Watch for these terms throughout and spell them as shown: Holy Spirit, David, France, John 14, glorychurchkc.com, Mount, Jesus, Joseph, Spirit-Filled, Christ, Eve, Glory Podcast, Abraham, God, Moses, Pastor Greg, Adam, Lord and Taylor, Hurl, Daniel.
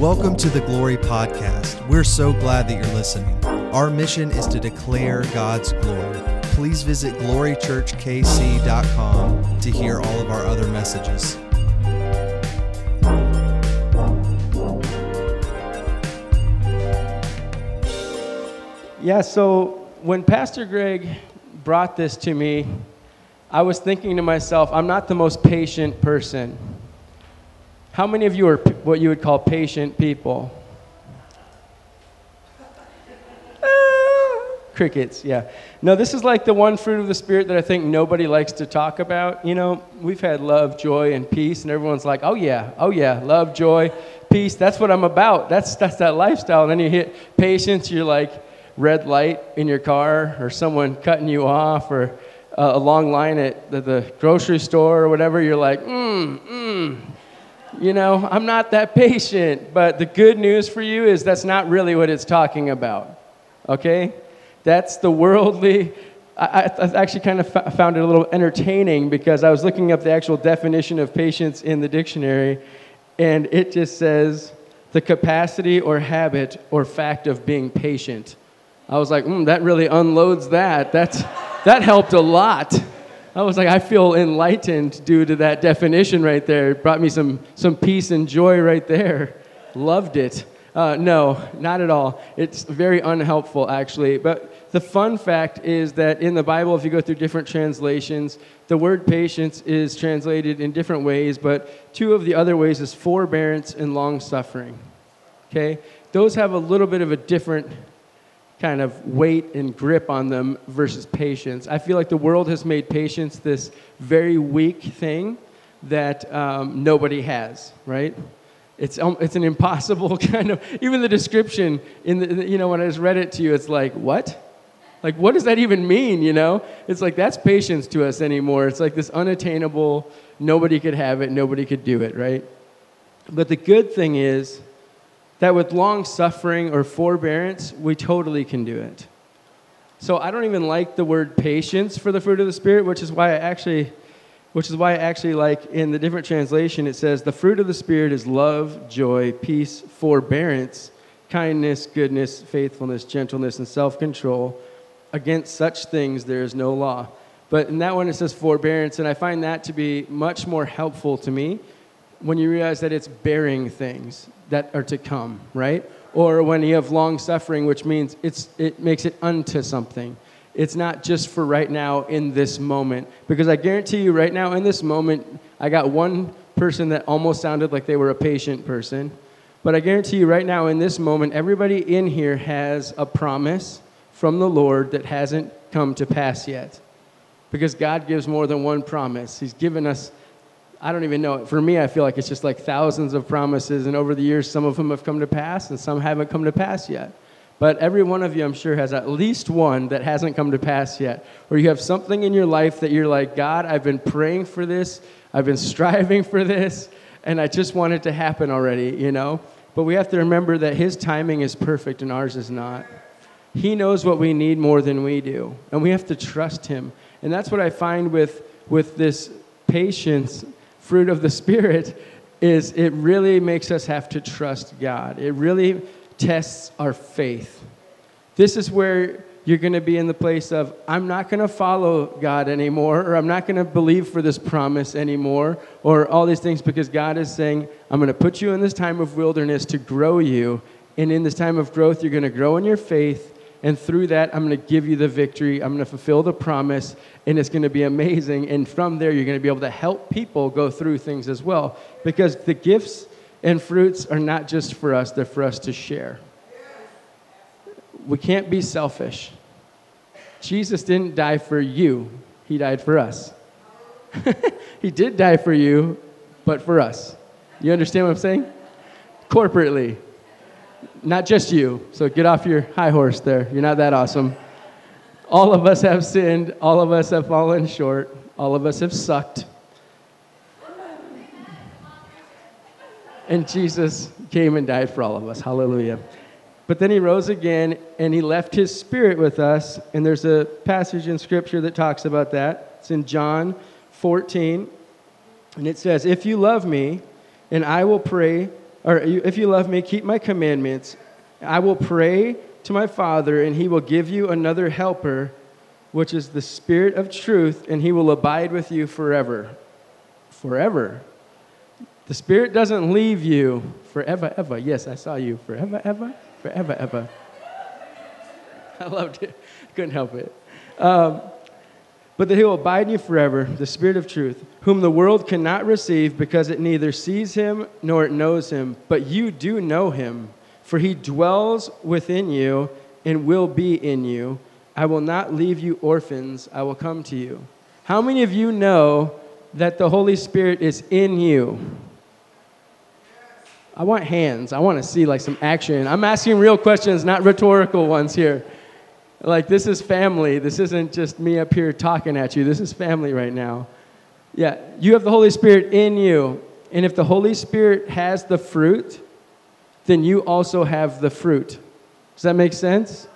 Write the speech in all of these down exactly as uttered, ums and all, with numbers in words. Welcome to the Glory Podcast. We're so glad that you're listening. Our mission is to declare God's glory. Please visit glory church k c dot com to hear all of our other messages. Yeah, so when Pastor Greg brought this to me, I was thinking to myself, I'm not the most patient person. How many of you are p- what you would call patient people? Ah, crickets, yeah. No, this is like the one fruit of the Spirit that I think nobody likes to talk about. You know, we've had love, joy, and peace, and everyone's like, oh yeah, oh yeah, love, joy, peace, that's what I'm about. That's, that's that lifestyle. And then you hit patience, you're like red light in your car, or someone cutting you off, or uh, a long line at the, the grocery store or whatever, you're like, mm, mm. You know, I'm not that patient, but the good news for you is that's not really what it's talking about, okay? That's the worldly. I, I actually kind of f- found it a little entertaining because I was looking up the actual definition of patience in the dictionary, and it just says the capacity or habit or fact of being patient. I was like, hmm, that really unloads that. That's, that helped a lot. I was like, I feel enlightened due to that definition right there. It brought me some some peace and joy right there. Loved it. Uh, no, not at all. It's very unhelpful, actually. But the fun fact is that in the Bible, if you go through different translations, the word patience is translated in different ways, but two of the other ways is forbearance and long-suffering, okay? Those have a little bit of a different kind of weight and grip on them versus patience. I feel like the world has made patience this very weak thing that um, nobody has, right? It's um, it's an impossible kind of, even the description, in the, you know, when I just read it to you, it's like, what? Like, what does that even mean, you know? It's like, that's patience to us anymore. It's like this unattainable, nobody could have it, nobody could do it, right? But the good thing is, that with long-suffering or forbearance, we totally can do it. So I don't even like the word patience for the fruit of the Spirit, which is why I actually, which is why I actually like in the different translation, it says, the fruit of the Spirit is love, joy, peace, forbearance, kindness, goodness, faithfulness, gentleness, and self-control. Against such things there is no law. But in that one, it says forbearance, and I find that to be much more helpful to me when you realize that it's bearing things that are to come, right? Or when you have long suffering, which means it's it makes it unto something. It's not just for right now in this moment. Because I guarantee you right now in this moment, I got one person that almost sounded like they were a patient person. But I guarantee you right now in this moment, everybody in here has a promise from the Lord that hasn't come to pass yet. Because God gives more than one promise. He's given us, I don't even know. For me, I feel like it's just like thousands of promises, and over the years, some of them have come to pass, and some haven't come to pass yet. But every one of you, I'm sure, has at least one that hasn't come to pass yet, or you have something in your life that you're like, God, I've been praying for this, I've been striving for this, and I just want it to happen already, you know? But we have to remember that His timing is perfect and ours is not. He knows what we need more than we do, and we have to trust Him. And that's what I find with with this patience fruit of the Spirit is it really makes us have to trust God. It really tests our faith. This is where you're going to be in the place of, I'm not going to follow God anymore, or I'm not going to believe for this promise anymore, or all these things, because God is saying, I'm going to put you in this time of wilderness to grow you, and in this time of growth, you're going to grow in your faith, and through that, I'm going to give you the victory. I'm going to fulfill the promise, and it's going to be amazing. And from there, you're going to be able to help people go through things as well. Because the gifts and fruits are not just for us. They're for us to share. We can't be selfish. Jesus didn't die for you. He died for us. He did die for you, but for us. You understand what I'm saying? Corporately. Not just you, so get off your high horse there. You're not that awesome. All of us have sinned. All of us have fallen short. All of us have sucked. And Jesus came and died for all of us. Hallelujah. But then He rose again, and He left His Spirit with us. And there's a passage in Scripture that talks about that. It's in John fourteen, and it says, if you love me, and I will pray or if you love me, keep my commandments. I will pray to my Father, and he will give you another helper, which is the Spirit of truth, and he will abide with you forever. Forever. The Spirit doesn't leave you forever, ever. Yes, I saw you. Forever, ever, forever, ever. I loved it. Couldn't help it. Um, but that he will abide in you forever, the Spirit of truth, whom the world cannot receive because it neither sees him nor it knows him. But you do know him, for he dwells within you and will be in you. I will not leave you orphans. I will come to you. How many of you know that the Holy Spirit is in you? I want hands. I want to see like some action. I'm asking real questions, not rhetorical ones here. Like, this is family. This isn't just me up here talking at you. This is family right now. Yeah, you have the Holy Spirit in you. And if the Holy Spirit has the fruit, then you also have the fruit. Does that make sense?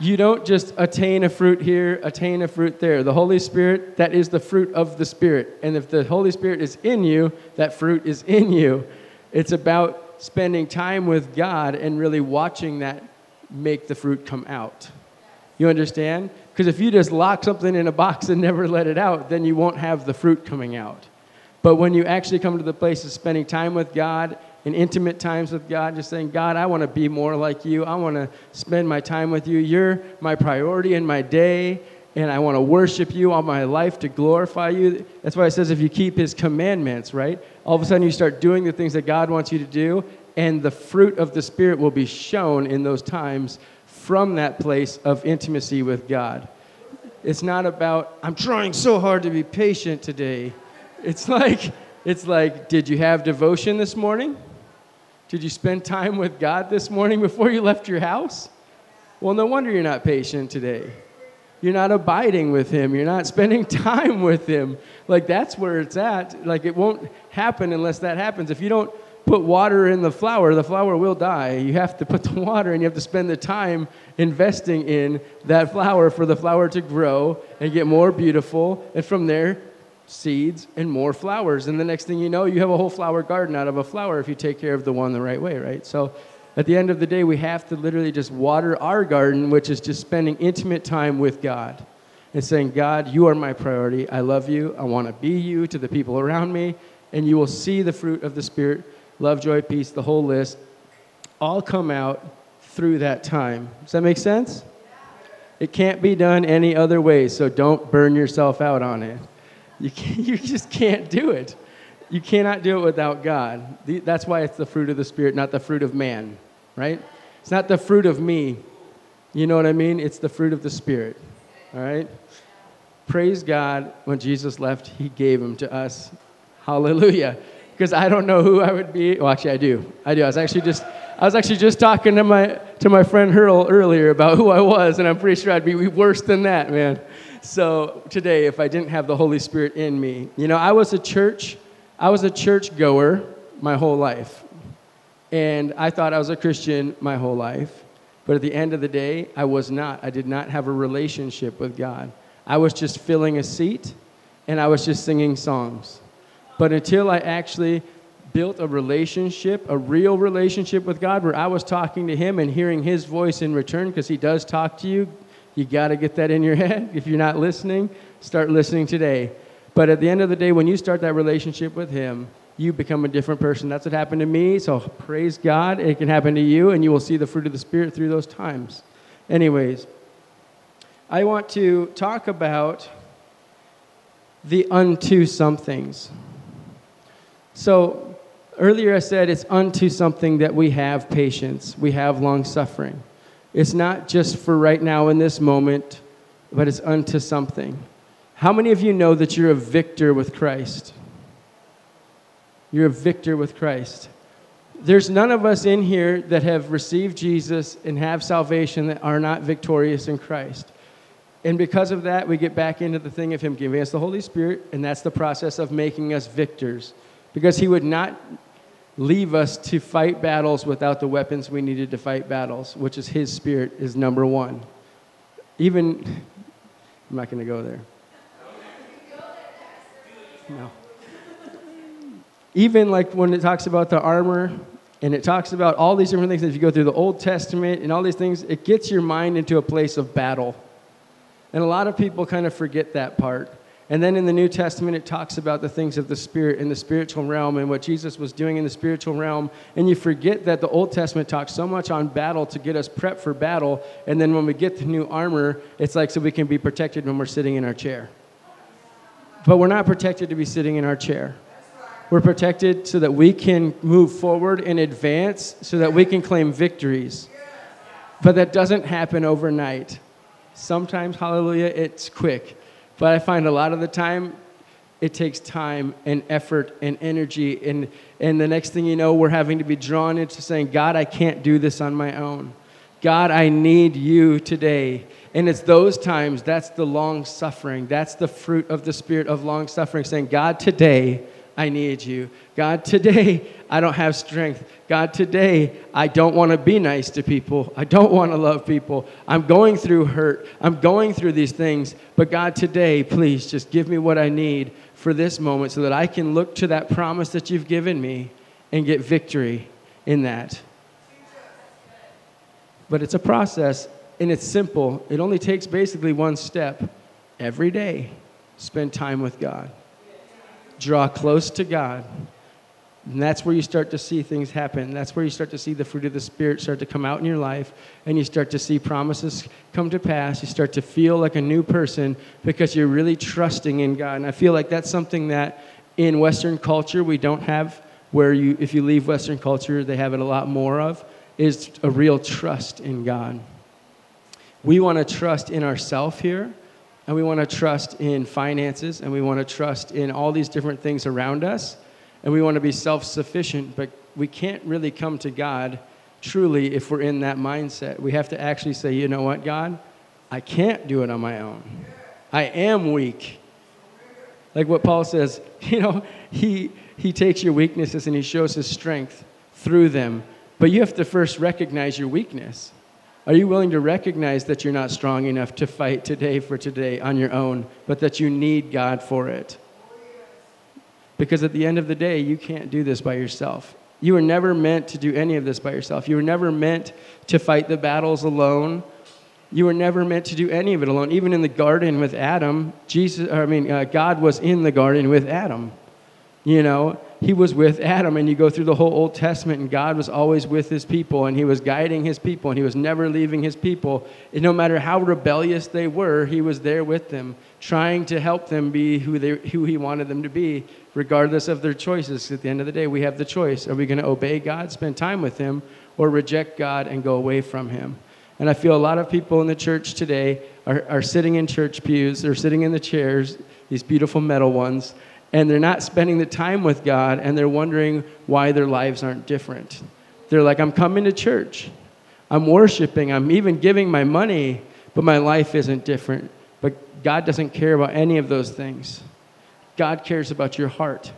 You don't just attain a fruit here, attain a fruit there. The Holy Spirit, that is the fruit of the Spirit. And if the Holy Spirit is in you, that fruit is in you. It's about spending time with God and really watching that make the fruit come out. You understand? Because if you just lock something in a box and never let it out, then you won't have the fruit coming out. But when you actually come to the place of spending time with God, in intimate times with God, just saying, God, I want to be more like you. I want to spend my time with you. You're my priority in my day, and I want to worship you all my life to glorify you. That's why it says if you keep his commandments, right? All of a sudden you start doing the things that God wants you to do, and the fruit of the Spirit will be shown in those times from that place of intimacy with God. It's not about, I'm trying so hard to be patient today. It's like, it's like, did you have devotion this morning? Did you spend time with God this morning before you left your house? Well, no wonder you're not patient today. You're not abiding with him. You're not spending time with him. Like, that's where it's at. Like, it won't happen unless that happens. If you don't put water in the flower, the flower will die. You have to put the water, and you have to spend the time investing in that flower for the flower to grow and get more beautiful. And from there, seeds and more flowers, and the next thing you know, you have a whole flower garden out of a flower if you take care of the one the right way, right? So at the end of the day, we have to literally just water our garden, which is just spending intimate time with God and saying, God, you are my priority. I love you. I want to be you to the people around me, and you will see the fruit of the Spirit, love, joy, peace, the whole list, all come out through that time. Does that make sense? It can't be done any other way, so don't burn yourself out on it. You can, you just can't do it. You cannot do it without God. The, that's why it's the fruit of the Spirit, not the fruit of man, right? It's not the fruit of me. You know what I mean? It's the fruit of the Spirit, all right? Praise God, when Jesus left, he gave him to us. Hallelujah. Because I don't know who I would be. Well, actually, I do. I do. I was actually just I was actually just talking to my to my friend Hurl earlier about who I was, and I'm pretty sure I'd be worse than that, man. So today, if I didn't have the Holy Spirit in me, you know, I was a church, I was a church goer my whole life. And I thought I was a Christian my whole life. But at the end of the day, I was not. I did not have a relationship with God. I was just filling a seat, and I was just singing songs. But until I actually built a relationship, a real relationship with God, where I was talking to him and hearing his voice in return, because he does talk to you. You got to get that in your head. If you're not listening, start listening today. But at the end of the day, when you start that relationship with him, you become a different person. That's what happened to me. So praise God. It can happen to you, and you will see the fruit of the Spirit through those times. Anyways, I want to talk about the unto somethings. So earlier I said it's unto something that we have patience. We have long suffering. It's not just for right now in this moment, but it's unto something. How many of you know that you're a victor with Christ? You're a victor with Christ. There's none of us in here that have received Jesus and have salvation that are not victorious in Christ. And because of that, we get back into the thing of him giving us the Holy Spirit, and that's the process of making us victors. Because he would not leave us to fight battles without the weapons we needed to fight battles, which is his Spirit is number one. Even, I'm not going to go there. No. Even like when it talks about the armor And it talks about all these different things. If you go through the Old Testament and all these things, it gets your mind into a place of battle. And a lot of people kind of forget that part. And then in the New Testament, it talks about the things of the Spirit and the spiritual realm and what Jesus was doing in the spiritual realm. And you forget that the Old Testament talks so much on battle to get us prepped for battle. And then when we get the new armor, it's like so we can be protected when we're sitting in our chair. But we're not protected to be sitting in our chair. We're protected so that we can move forward and advance so that we can claim victories. But that doesn't happen overnight. Sometimes, hallelujah, it's quick. But I find a lot of the time, it takes time and effort and energy. And, and the next thing you know, we're having to be drawn into saying, God, I can't do this on my own. God, I need you today. And it's those times, that's the long-suffering. That's the fruit of the spirit of long-suffering, saying, God, today, I need you. God, today, I don't have strength. God, today, I don't want to be nice to people. I don't want to love people. I'm going through hurt. I'm going through these things. But God, today, please just give me what I need for this moment so that I can look to that promise that you've given me and get victory in that. But it's a process, and it's simple. It only takes basically one step. Every day, spend time with God. Draw close to God. And that's where you start to see things happen. That's where you start to see the fruit of the Spirit start to come out in your life, and you start to see promises come to pass. You start to feel like a new person because you're really trusting in God. And I feel like that's something that in Western culture we don't have, where you, if you leave Western culture, they have it a lot more of, is a real trust in God. We want to trust in ourselves here, and we want to trust in finances, and we want to trust in all these different things around us. And we want to be self-sufficient, but we can't really come to God truly if we're in that mindset. We have to actually say, you know what, God? I can't do it on my own. I am weak. Like what Paul says, you know, he he takes your weaknesses and he shows his strength through them. But you have to first recognize your weakness. Are you willing to recognize that you're not strong enough to fight today for today on your own, but that you need God for it? Because at the end of the day, you can't do this by yourself. You were never meant to do any of this by yourself. You were never meant to fight the battles alone. You were never meant to do any of it alone. Even in the garden with Adam, Jesus, I mean, uh, God was in the garden with Adam. You know, he was with Adam, and you go through the whole Old Testament, and God was always with his people, and he was guiding his people, and he was never leaving his people. And no matter how rebellious they were, he was there with them, trying to help them be who they, who he wanted them to be, regardless of their choices. At the end of the day, we have the choice. Are we going to obey God, spend time with him, or reject God and go away from him? And I feel a lot of people in the church today are, are sitting in church pews, they're sitting in the chairs, these beautiful metal ones, and they're not spending the time with God, and they're wondering why their lives aren't different. They're like, I'm coming to church. I'm worshiping. I'm even giving my money, but my life isn't different. But God doesn't care about any of those things. God cares about your heart.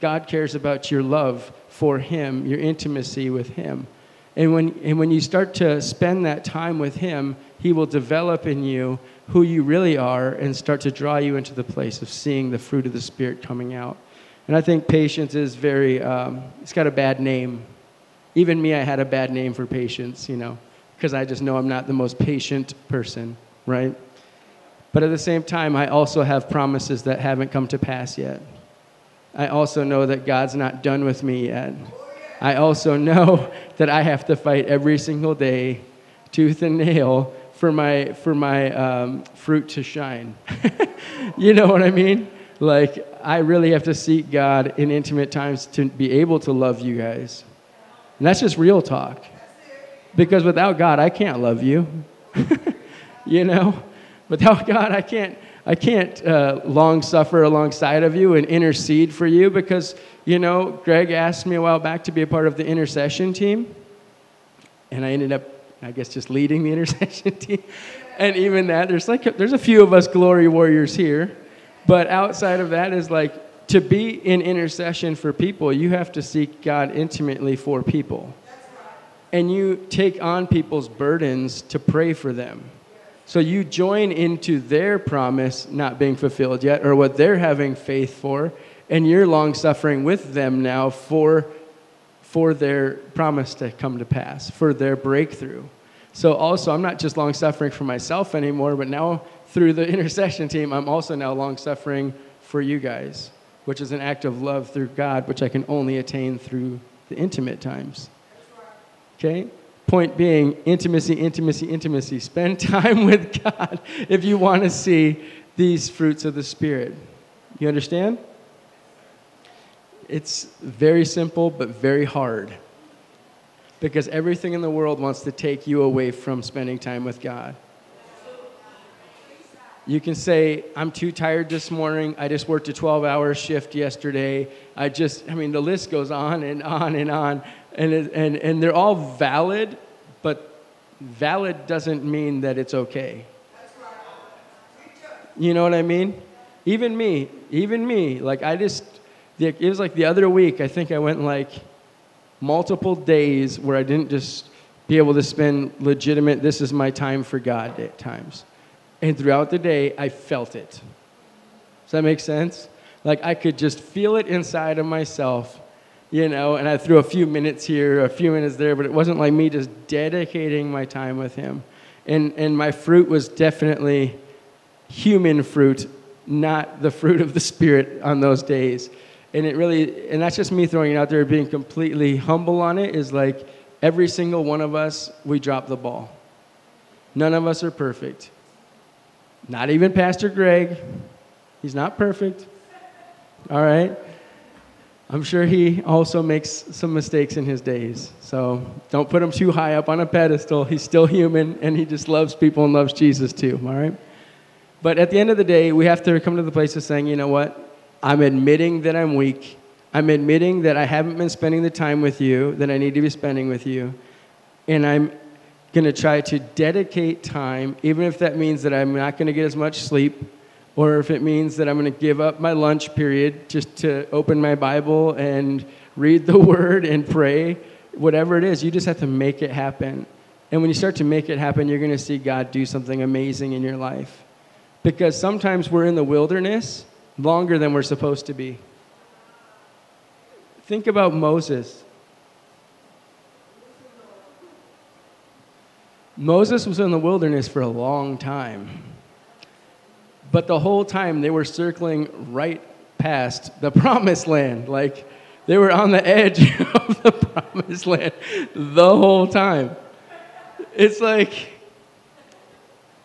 God cares about your love for him, your intimacy with him. And when, and when you start to spend that time with him, he will develop in you who you really are and start to draw you into the place of seeing the fruit of the Spirit coming out. And I think patience is very, um, it's got a bad name. Even me, I had a bad name for patience, you know, because I just know I'm not the most patient person, right? But at the same time, I also have promises that haven't come to pass yet. I also know that God's not done with me yet. I also know that I have to fight every single day, tooth and nail, for my for my um, fruit to shine. You know what I mean? Like, I really have to seek God in intimate times to be able to love you guys. And that's just real talk. Because without God, I can't love you. You know? Without God, I can't I can't uh, long suffer alongside of you and intercede for you because, you know, Greg asked me a while back to be a part of the intercession team. And I ended up I guess just leading the intercession team. And even that, there's like a, there's a few of us glory warriors here. But outside of that is like, to be in intercession for people, you have to seek God intimately for people. And you take on people's burdens to pray for them. So you join into their promise not being fulfilled yet, or what they're having faith for, and you're long-suffering with them now for for their promise to come to pass, for their breakthrough. So also, I'm not just long-suffering for myself anymore, but now through the intercession team, I'm also now long-suffering for you guys, which is an act of love through God, which I can only attain through the intimate times. Okay? Point being, intimacy, intimacy, intimacy. Spend time with God if you want to see these fruits of the Spirit. You understand? It's very simple, but very hard. Because everything in the world wants to take you away from spending time with God. You can say, I'm too tired this morning. I just worked a twelve-hour shift yesterday. I just, I mean, the list goes on and on and on. And, and, and they're all valid, but valid doesn't mean that it's okay. You know what I mean? Even me, even me, like I just, it was like the other week, I think I went like multiple days where I didn't just be able to spend legitimate, this is my time for God at times. And throughout the day, I felt it. Does that make sense? Like I could just feel it inside of myself, you know, and I threw a few minutes here, a few minutes there, but it wasn't like me just dedicating my time with him. And and my fruit was definitely human fruit, not the fruit of the Spirit on those days. And it really, and that's just me throwing it out there, being completely humble on it, is like every single one of us, we drop the ball. None of us are perfect. Not even Pastor Greg. He's not perfect. All right? I'm sure he also makes some mistakes in his days. So don't put him too high up on a pedestal. He's still human, and he just loves people and loves Jesus too. All right? But at the end of the day, we have to come to the place of saying, you know what? I'm admitting that I'm weak. I'm admitting that I haven't been spending the time with you that I need to be spending with you. And I'm going to try to dedicate time, even if that means that I'm not going to get as much sleep, or if it means that I'm going to give up my lunch period just to open my Bible and read the Word and pray, whatever it is. You just have to make it happen. And when you start to make it happen, you're going to see God do something amazing in your life. Because sometimes we're in the wilderness longer than we're supposed to be. Think about Moses. Moses was in the wilderness for a long time. But the whole time they were circling right past the promised land. Like they were on the edge of the promised land the whole time. It's like,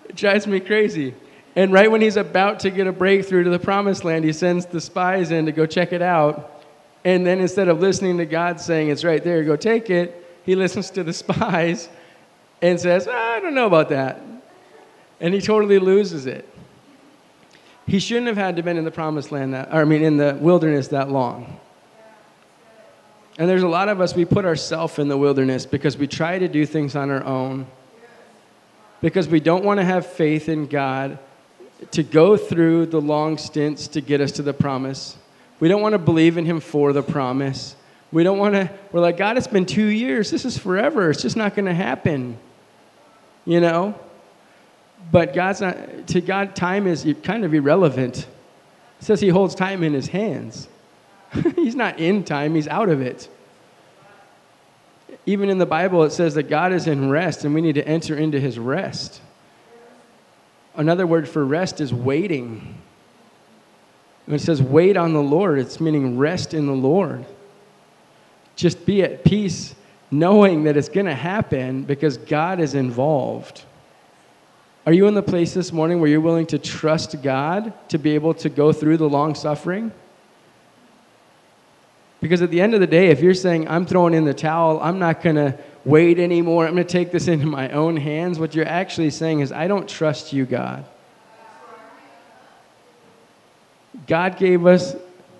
it drives me crazy. And right when he's about to get a breakthrough to the promised land, he sends the spies in to go check it out. And then instead of listening to God saying, it's right there, go take it, he listens to the spies and says, I don't know about that. And he totally loses it. He shouldn't have had to been in the promised land, that, or I mean in the wilderness that long. And there's a lot of us, we put ourselves in the wilderness because we try to do things on our own. Because we don't want to have faith in God to go through the long stints to get us to the promise. We don't want to believe in him for the promise. We don't want to, we're like, God, it's been two years. This is forever. It's just not going to happen, you know? But God's not, to God, time is kind of irrelevant. It says he holds time in his hands. He's not in time. He's out of it. Even in the Bible, it says that God is in rest, and we need to enter into his rest. Another word for rest is waiting. When it says wait on the Lord, it's meaning rest in the Lord. Just be at peace knowing that it's going to happen because God is involved. Are you in the place this morning where you're willing to trust God to be able to go through the long suffering? Because at the end of the day, if you're saying, I'm throwing in the towel, I'm not going to wait anymore, I'm going to take this into my own hands, what you're actually saying is, I don't trust you, God. God gave us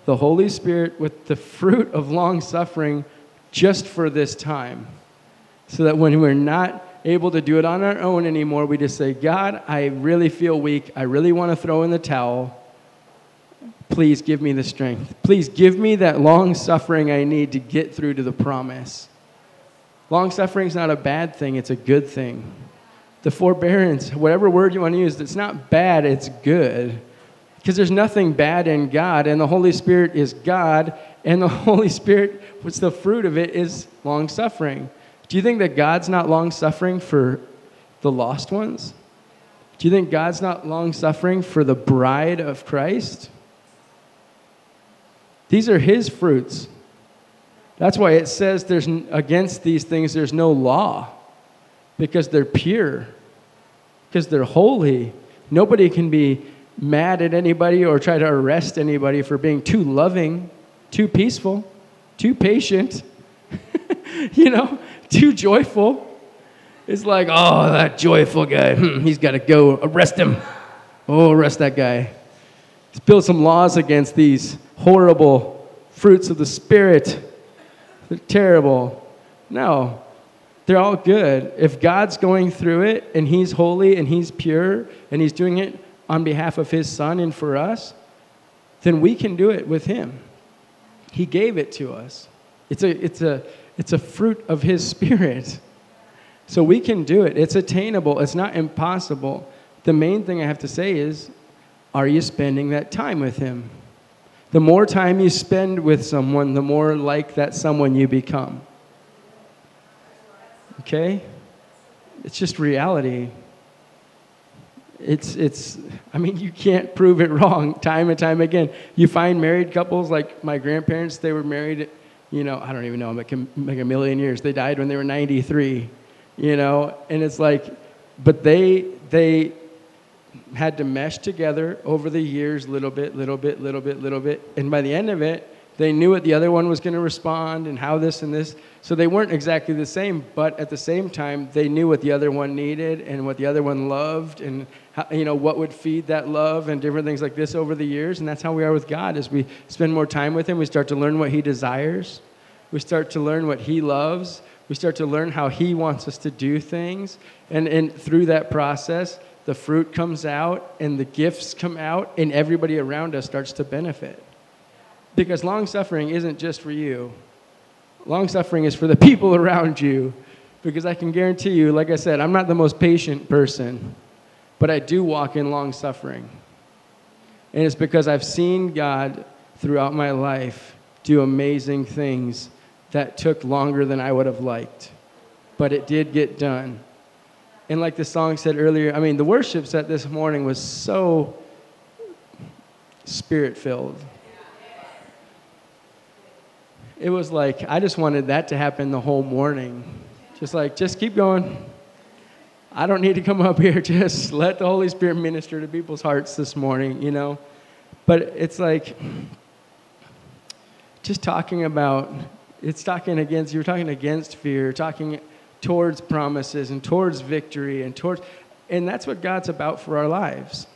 the Holy Spirit with the fruit of long suffering just for this time, so that when we're not able to do it on our own anymore, we just say, God, I really feel weak. I really want to throw in the towel. Please give me the strength. Please give me that long suffering I need to get through to the promise. Long suffering is not a bad thing. It's a good thing. The forbearance, whatever word you want to use, it's not bad, it's good. Because there's nothing bad in God, and the Holy Spirit is God, And the Holy Spirit, what's the fruit of it is long-suffering. Do you think that God's not long-suffering for the lost ones? Do you think God's not long-suffering for the bride of Christ? These are his fruits. That's why it says there's against these things there's no law, because they're pure, because they're holy. Nobody can be mad at anybody or try to arrest anybody for being too loving, too peaceful, too patient, you know, too joyful. It's like, oh, that joyful guy, hmm, he's got to go. Arrest him. Oh, arrest that guy. Let's build some laws against these horrible fruits of the Spirit. They're terrible. No, they're all good. If God's going through it, and he's holy, and he's pure, and he's doing it on behalf of his Son and for us, then we can do it with him. He gave it to us. It's a, it's a, it's a fruit of his Spirit. So we can do it. It's attainable. It's not impossible. The main thing I have to say is, are you spending that time with him? The more time you spend with someone, the more like that someone you become. Okay? It's just reality. It's, it's. I mean, you can't prove it wrong time and time again. You find married couples, like my grandparents, they were married, you know, I don't even know, like a, like a million years. They died when they were ninety-three, you know, and it's like, but they they had to mesh together over the years, little bit, little bit, little bit, little bit, and by the end of it, they knew what the other one was going to respond and how this and this. So they weren't exactly the same, but at the same time, they knew what the other one needed and what the other one loved and how, you know, what would feed that love and different things like this over the years. And that's how we are with God. As we spend more time with him, we start to learn what he desires. We start to learn what he loves. We start to learn how he wants us to do things. And, and through that process, the fruit comes out and the gifts come out and everybody around us starts to benefit. Because long-suffering isn't just for you. Long-suffering is for the people around you. Because I can guarantee you, like I said, I'm not the most patient person. But I do walk in long-suffering. And it's because I've seen God throughout my life do amazing things that took longer than I would have liked. But it did get done. And like the song said earlier, I mean, the worship set this morning was so Spirit-filled. It was like, I just wanted that to happen the whole morning. Just like, just keep going. I don't need to come up here. Just let the Holy Spirit minister to people's hearts this morning, you know. But it's like, just talking about, it's talking against, you're talking against fear, talking towards promises and towards victory and towards, and that's what God's about for our lives.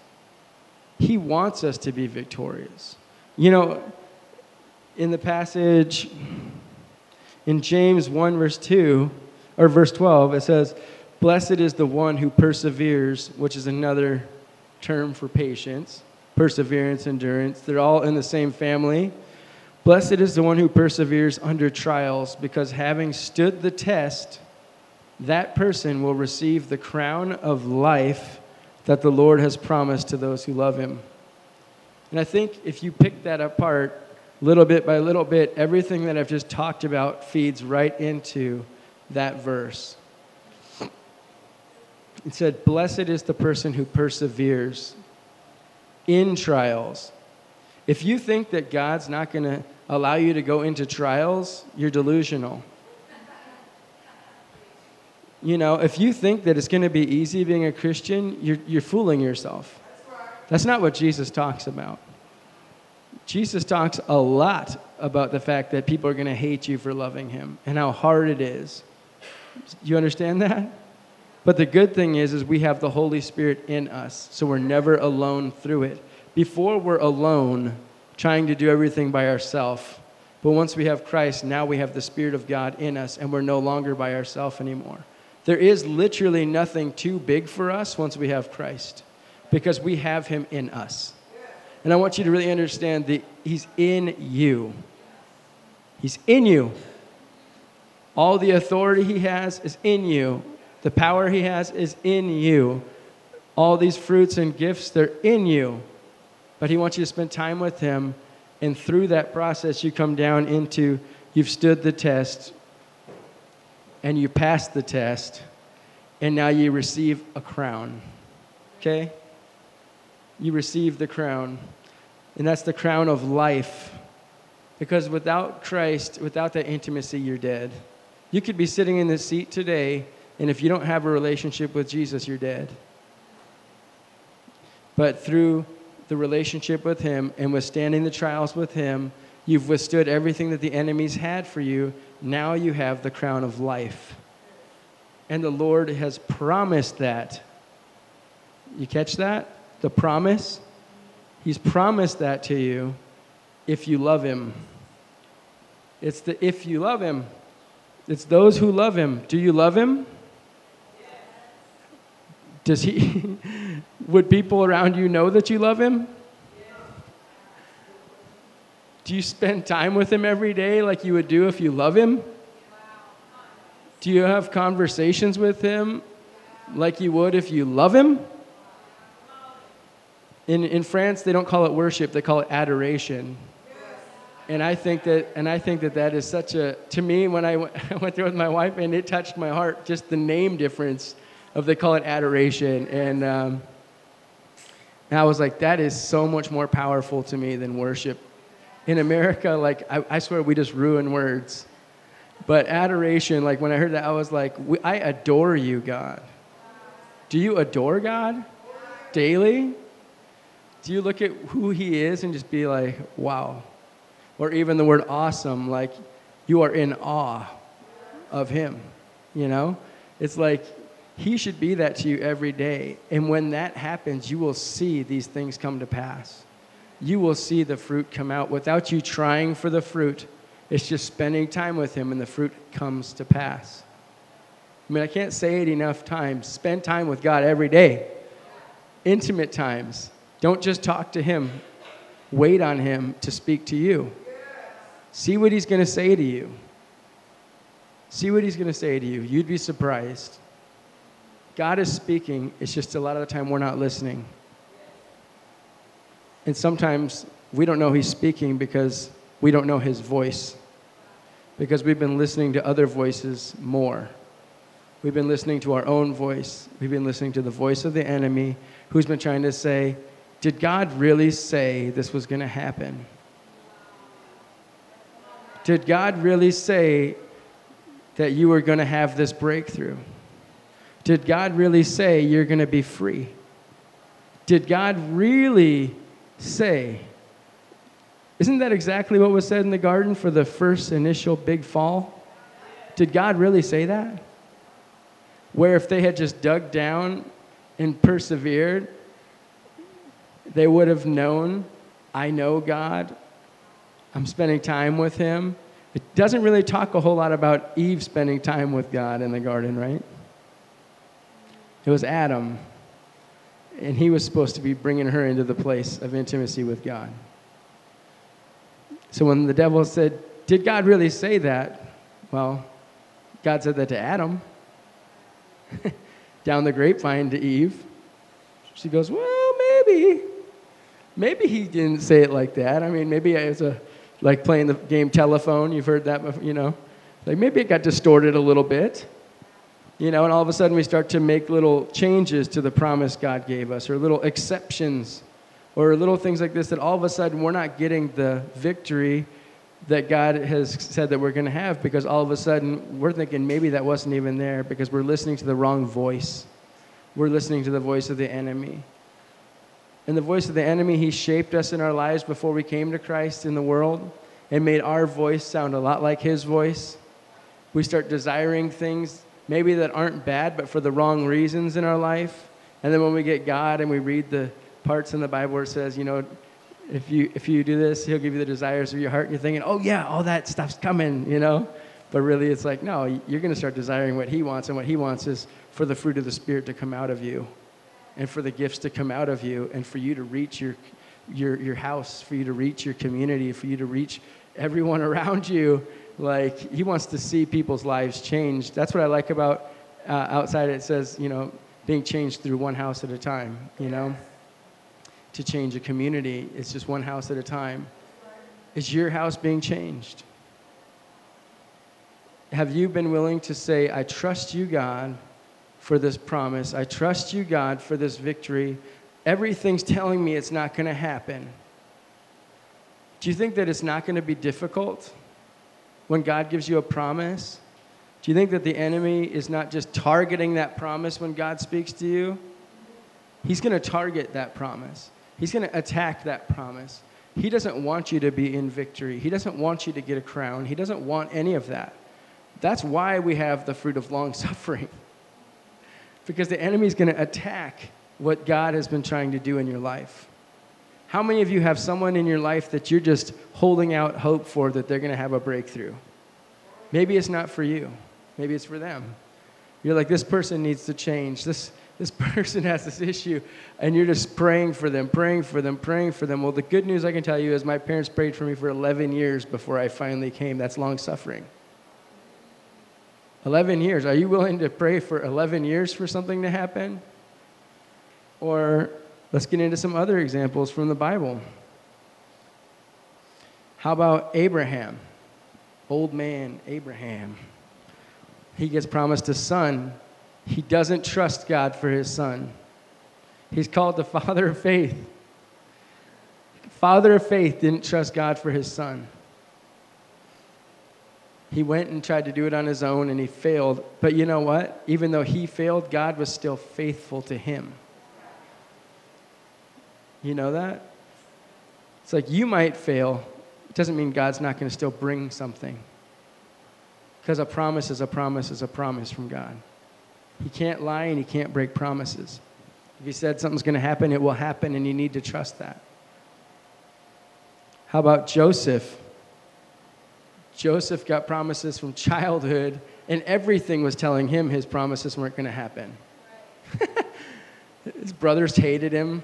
He wants us to be victorious. You know, in the passage in James one, verse two, or verse twelve, it says, "Blessed is the one who perseveres," which is another term for patience, perseverance, endurance. They're all in the same family. "Blessed is the one who perseveres under trials, because having stood the test, that person will receive the crown of life that the Lord has promised to those who love him." And I think if you pick that apart, little bit by little bit, everything that I've just talked about feeds right into that verse. It said, "Blessed is the person who perseveres in trials." If you think that God's not going to allow you to go into trials, you're delusional. You know, if you think that it's going to be easy being a Christian, you're, you're fooling yourself. That's not what Jesus talks about. Jesus talks a lot about the fact that people are going to hate you for loving him and how hard it is. You understand that? But the good thing is, is we have the Holy Spirit in us, so we're never alone through it. Before, we're alone trying to do everything by ourselves. But once we have Christ, now we have the Spirit of God in us, and we're no longer by ourselves anymore. There is literally nothing too big for us once we have Christ, because we have him in us. And I want you to really understand that he's in you. He's in you. All the authority he has is in you. The power he has is in you. All these fruits and gifts, they're in you. But he wants you to spend time with him And through that process, you come down into, you've stood the test, and you passed the test, and now you receive a crown, okay? You receive the crown, and that's the crown of life. Because without Christ, without that intimacy, you're dead. You could be sitting in this seat today, and if you don't have a relationship with Jesus, you're dead. But through the relationship with Him and withstanding the trials with Him, you've withstood everything that the enemies had for you. Now you have the crown of life. And the Lord has promised that. You catch that? The promise? He's promised that to you if you love Him. It's the if you love Him. It's those who love Him. Do you love Him? Yes. Does He... Would people around you know that you love Him? Yes. Do you spend time with Him every day like you would do if you love Him? Wow. Do you have conversations with Him like you would if you love Him? In in France, they don't call it worship, they call it adoration. And I think that, and I think that that is such a, to me, when I, w- I went through with my wife, and it touched my heart, just the name difference of, they call it adoration. And, um, and I was like, that is so much more powerful to me than worship. In America, like, I, I swear we just ruin words. But adoration, like, when I heard that, I was like, we, I adore you, God. Do you adore God daily? Do you look at who He is and just be like, wow? Or even the word awesome, like you are in awe of Him, you know? It's like He should be that to you every day. And when that happens, you will see these things come to pass. You will see the fruit come out without you trying for the fruit. It's just spending time with Him and the fruit comes to pass. I mean, I can't say it enough times. Spend time with God every day. Intimate times. Don't just talk to Him. Wait on Him to speak to you. See what He's going to say to you. See what He's going to say to you. You'd be surprised. God is speaking. It's just a lot of the time we're not listening. And sometimes we don't know He's speaking because we don't know His voice. Because we've been listening to other voices more. We've been listening to our own voice. We've been listening to the voice of the enemy who's been trying to say, did God really say this was going to happen? Did God really say that you were going to have this breakthrough? Did God really say you're going to be free? Did God really say? Isn't that exactly what was said in the garden for the first initial big fall? Did God really say that? Where if they had just dug down and persevered, they would have known, I know God. I'm spending time with Him. It doesn't really talk a whole lot about Eve spending time with God in the garden, right? It was Adam, and he was supposed to be bringing her into the place of intimacy with God. So when the devil said, did God really say that? Well, God said that to Adam. Down the grapevine to Eve. She goes, well, maybe. Maybe He didn't say it like that. I mean, maybe it was a, like playing the game telephone. You've heard that before, you know. Like maybe it got distorted a little bit. You know, and all of a sudden we start to make little changes to the promise God gave us, or little exceptions, or little things like this that all of a sudden we're not getting the victory that God has said that we're going to have, because all of a sudden we're thinking maybe that wasn't even there because we're listening to the wrong voice. We're listening to the voice of the enemy. And the voice of the enemy, he shaped us in our lives before we came to Christ in the world and made our voice sound a lot like his voice. We start desiring things maybe that aren't bad, but for the wrong reasons in our life. And then when we get God and we read the parts in the Bible where it says, you know, if you if you do this, he'll give you the desires of your heart. And you're thinking, oh, yeah, all that stuff's coming, you know. But really it's like, no, you're going to start desiring what he wants. And what he wants is for the fruit of the Spirit to come out of you, and for the gifts to come out of you, and for you to reach your your your house, for you to reach your community, for you to reach everyone around you. Like, he wants to see people's lives changed. That's what I like about uh, outside. It says, you know, being changed through one house at a time, you know, to change a community. It's just one house at a time. Is your house being changed? Have you been willing to say, I trust you, God, for this promise. I trust you, God, for this victory. Everything's telling me it's not going to happen. Do you think that it's not going to be difficult when God gives you a promise? Do you think that the enemy is not just targeting that promise when God speaks to you? He's going to target that promise. He's going to attack that promise. He doesn't want you to be in victory. He doesn't want you to get a crown. He doesn't want any of that. That's why we have the fruit of long suffering. Because the enemy is going to attack what God has been trying to do in your life. How many of you have someone in your life that you're just holding out hope for that they're going to have a breakthrough? Maybe it's not for you. Maybe it's for them. You're like, this person needs to change. This This person has this issue, and you're just praying for them, praying for them, praying for them. Well, the good news I can tell you is my parents prayed for me for eleven years before I finally came. That's long suffering. eleven years. Are you willing to pray for eleven years for something to happen? Or let's get into some other examples from the Bible. How about Abraham? Old man Abraham. He gets promised a son. He doesn't trust God for his son. He's called the father of faith. Father of faith didn't trust God for his son. He went and tried to do it on his own, and he failed. But you know what? Even though he failed, God was still faithful to him. You know that? It's like you might fail. It doesn't mean God's not going to still bring something. Because a promise is a promise is a promise from God. He can't lie and he can't break promises. If he said something's going to happen, it will happen, and you need to trust that. How about Joseph? Joseph got promises from childhood, and everything was telling him his promises weren't going to happen. His brothers hated him.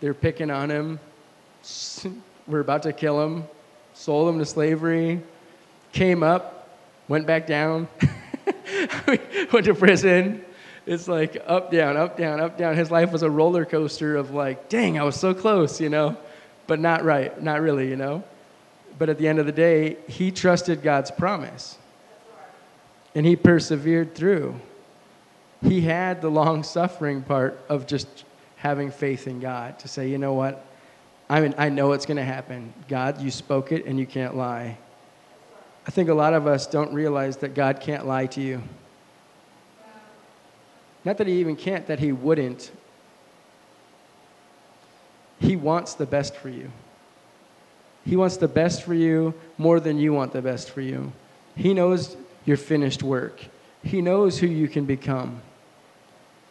They were picking on him. We're about to kill him. Sold him to slavery. Came up, went back down. Went to prison. It's like up, down, up, down, up, down. His life was a roller coaster of like, dang, I was so close, you know, but not right, not really, you know. But at the end of the day, he trusted God's promise, and he persevered through. He had the long-suffering part of just having faith in God to say, you know what, I mean, I know it's going to happen. God, you spoke it, and you can't lie. I think a lot of us don't realize that God can't lie to you. Not that he even can't, that he wouldn't. He wants the best for you. He wants the best for you more than you want the best for you. He knows your finished work. He knows who you can become.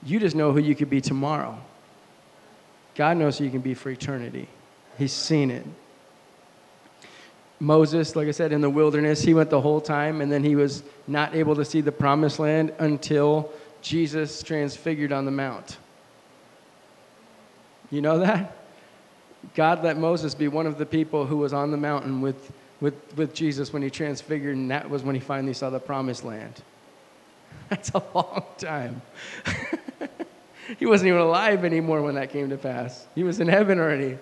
You just know who you could be tomorrow. God knows who you can be for eternity. He's seen it. Moses, like I said, in the wilderness, he went the whole time, and then he was not able to see the promised land until Jesus transfigured on the Mount. You know that? God let Moses be one of the people who was on the mountain with, with, with Jesus when he transfigured, and that was when he finally saw the promised land. That's a long time. He wasn't even alive anymore when that came to pass. He was in heaven already.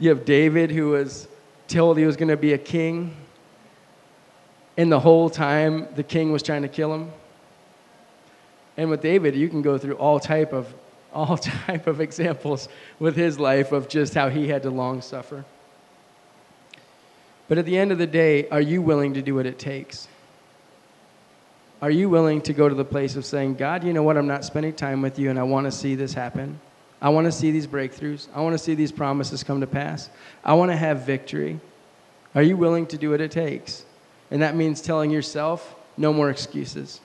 You have David, who was told he was going to be a king, and the whole time the king was trying to kill him. And with David, you can go through all type of all type of examples with his life of just how he had to long suffer. But at the end of the day, are you willing to do what it takes? Are you willing to go to the place of saying, God, you know what, I'm not spending time with you, and I want to see this happen. I want to see these breakthroughs. I want to see these promises come to pass. I want to have victory. Are you willing to do what it takes? And that means telling yourself, no more excuses.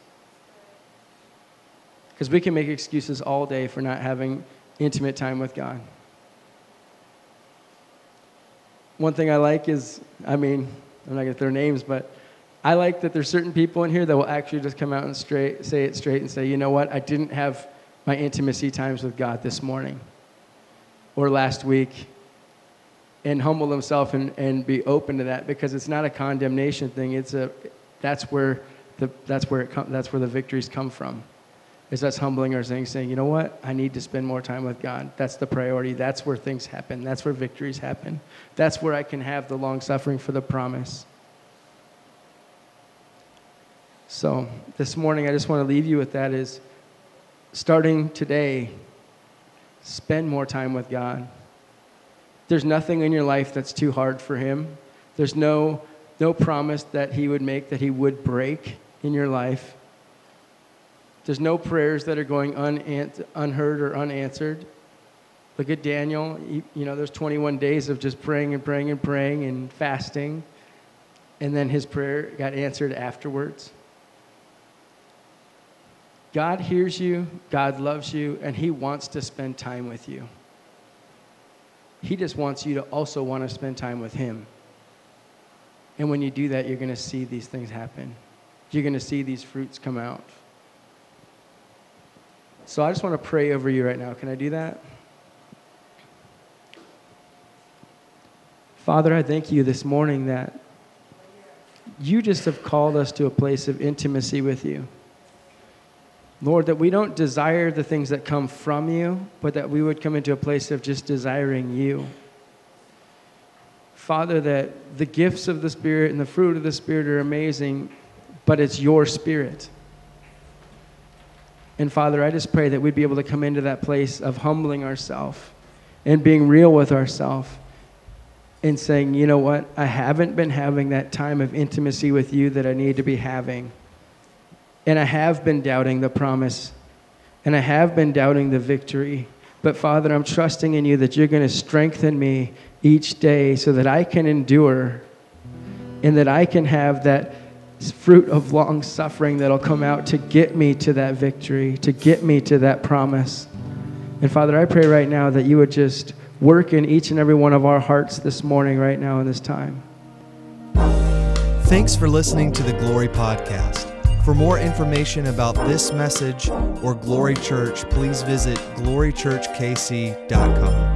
Because we can make excuses all day for not having intimate time with God. One thing I like is, I mean, I'm not going to throw names, but I like that there's certain people in here that will actually just come out and straight, say it straight and say, you know what, I didn't have my intimacy times with God this morning or last week, and humble himself and, and be open to that, because it's not a condemnation thing. It's a that's where the that's where it com- that's where the victories come from. is us humbling ourselves, saying, you know what? I need to spend more time with God. That's the priority. That's where things happen. That's where victories happen. That's where I can have the long suffering for the promise. So this morning, I just want to leave you with that is, starting today, spend more time with God. There's nothing in your life that's too hard for Him. There's no no promise that He would make that He would break in your life. There's no prayers that are going unheard or unanswered. Look at Daniel. You know, there's twenty-one days of just praying and praying and praying and fasting. And then his prayer got answered afterwards. God hears you, God loves you, and He wants to spend time with you. He just wants you to also want to spend time with Him. And when you do that, you're going to see these things happen. You're going to see these fruits come out. So I just want to pray over you right now. Can I do that? Father, I thank you this morning that you just have called us to a place of intimacy with you. Lord, that we don't desire the things that come from you, but that we would come into a place of just desiring you. Father, that the gifts of the Spirit and the fruit of the Spirit are amazing, but it's your Spirit. And Father, I just pray that we'd be able to come into that place of humbling ourselves and being real with ourselves and saying, you know what, I haven't been having that time of intimacy with you that I need to be having. And I have been doubting the promise, and I have been doubting the victory. But Father, I'm trusting in you that you're going to strengthen me each day so that I can endure and that I can have that fruit of long suffering that'll come out to get me to that victory, to get me to that promise. And Father, I pray right now that you would just work in each and every one of our hearts this morning, right now in this time. Thanks for listening to the Glory Podcast. For more information about this message or Glory Church, please visit glory church k c dot com.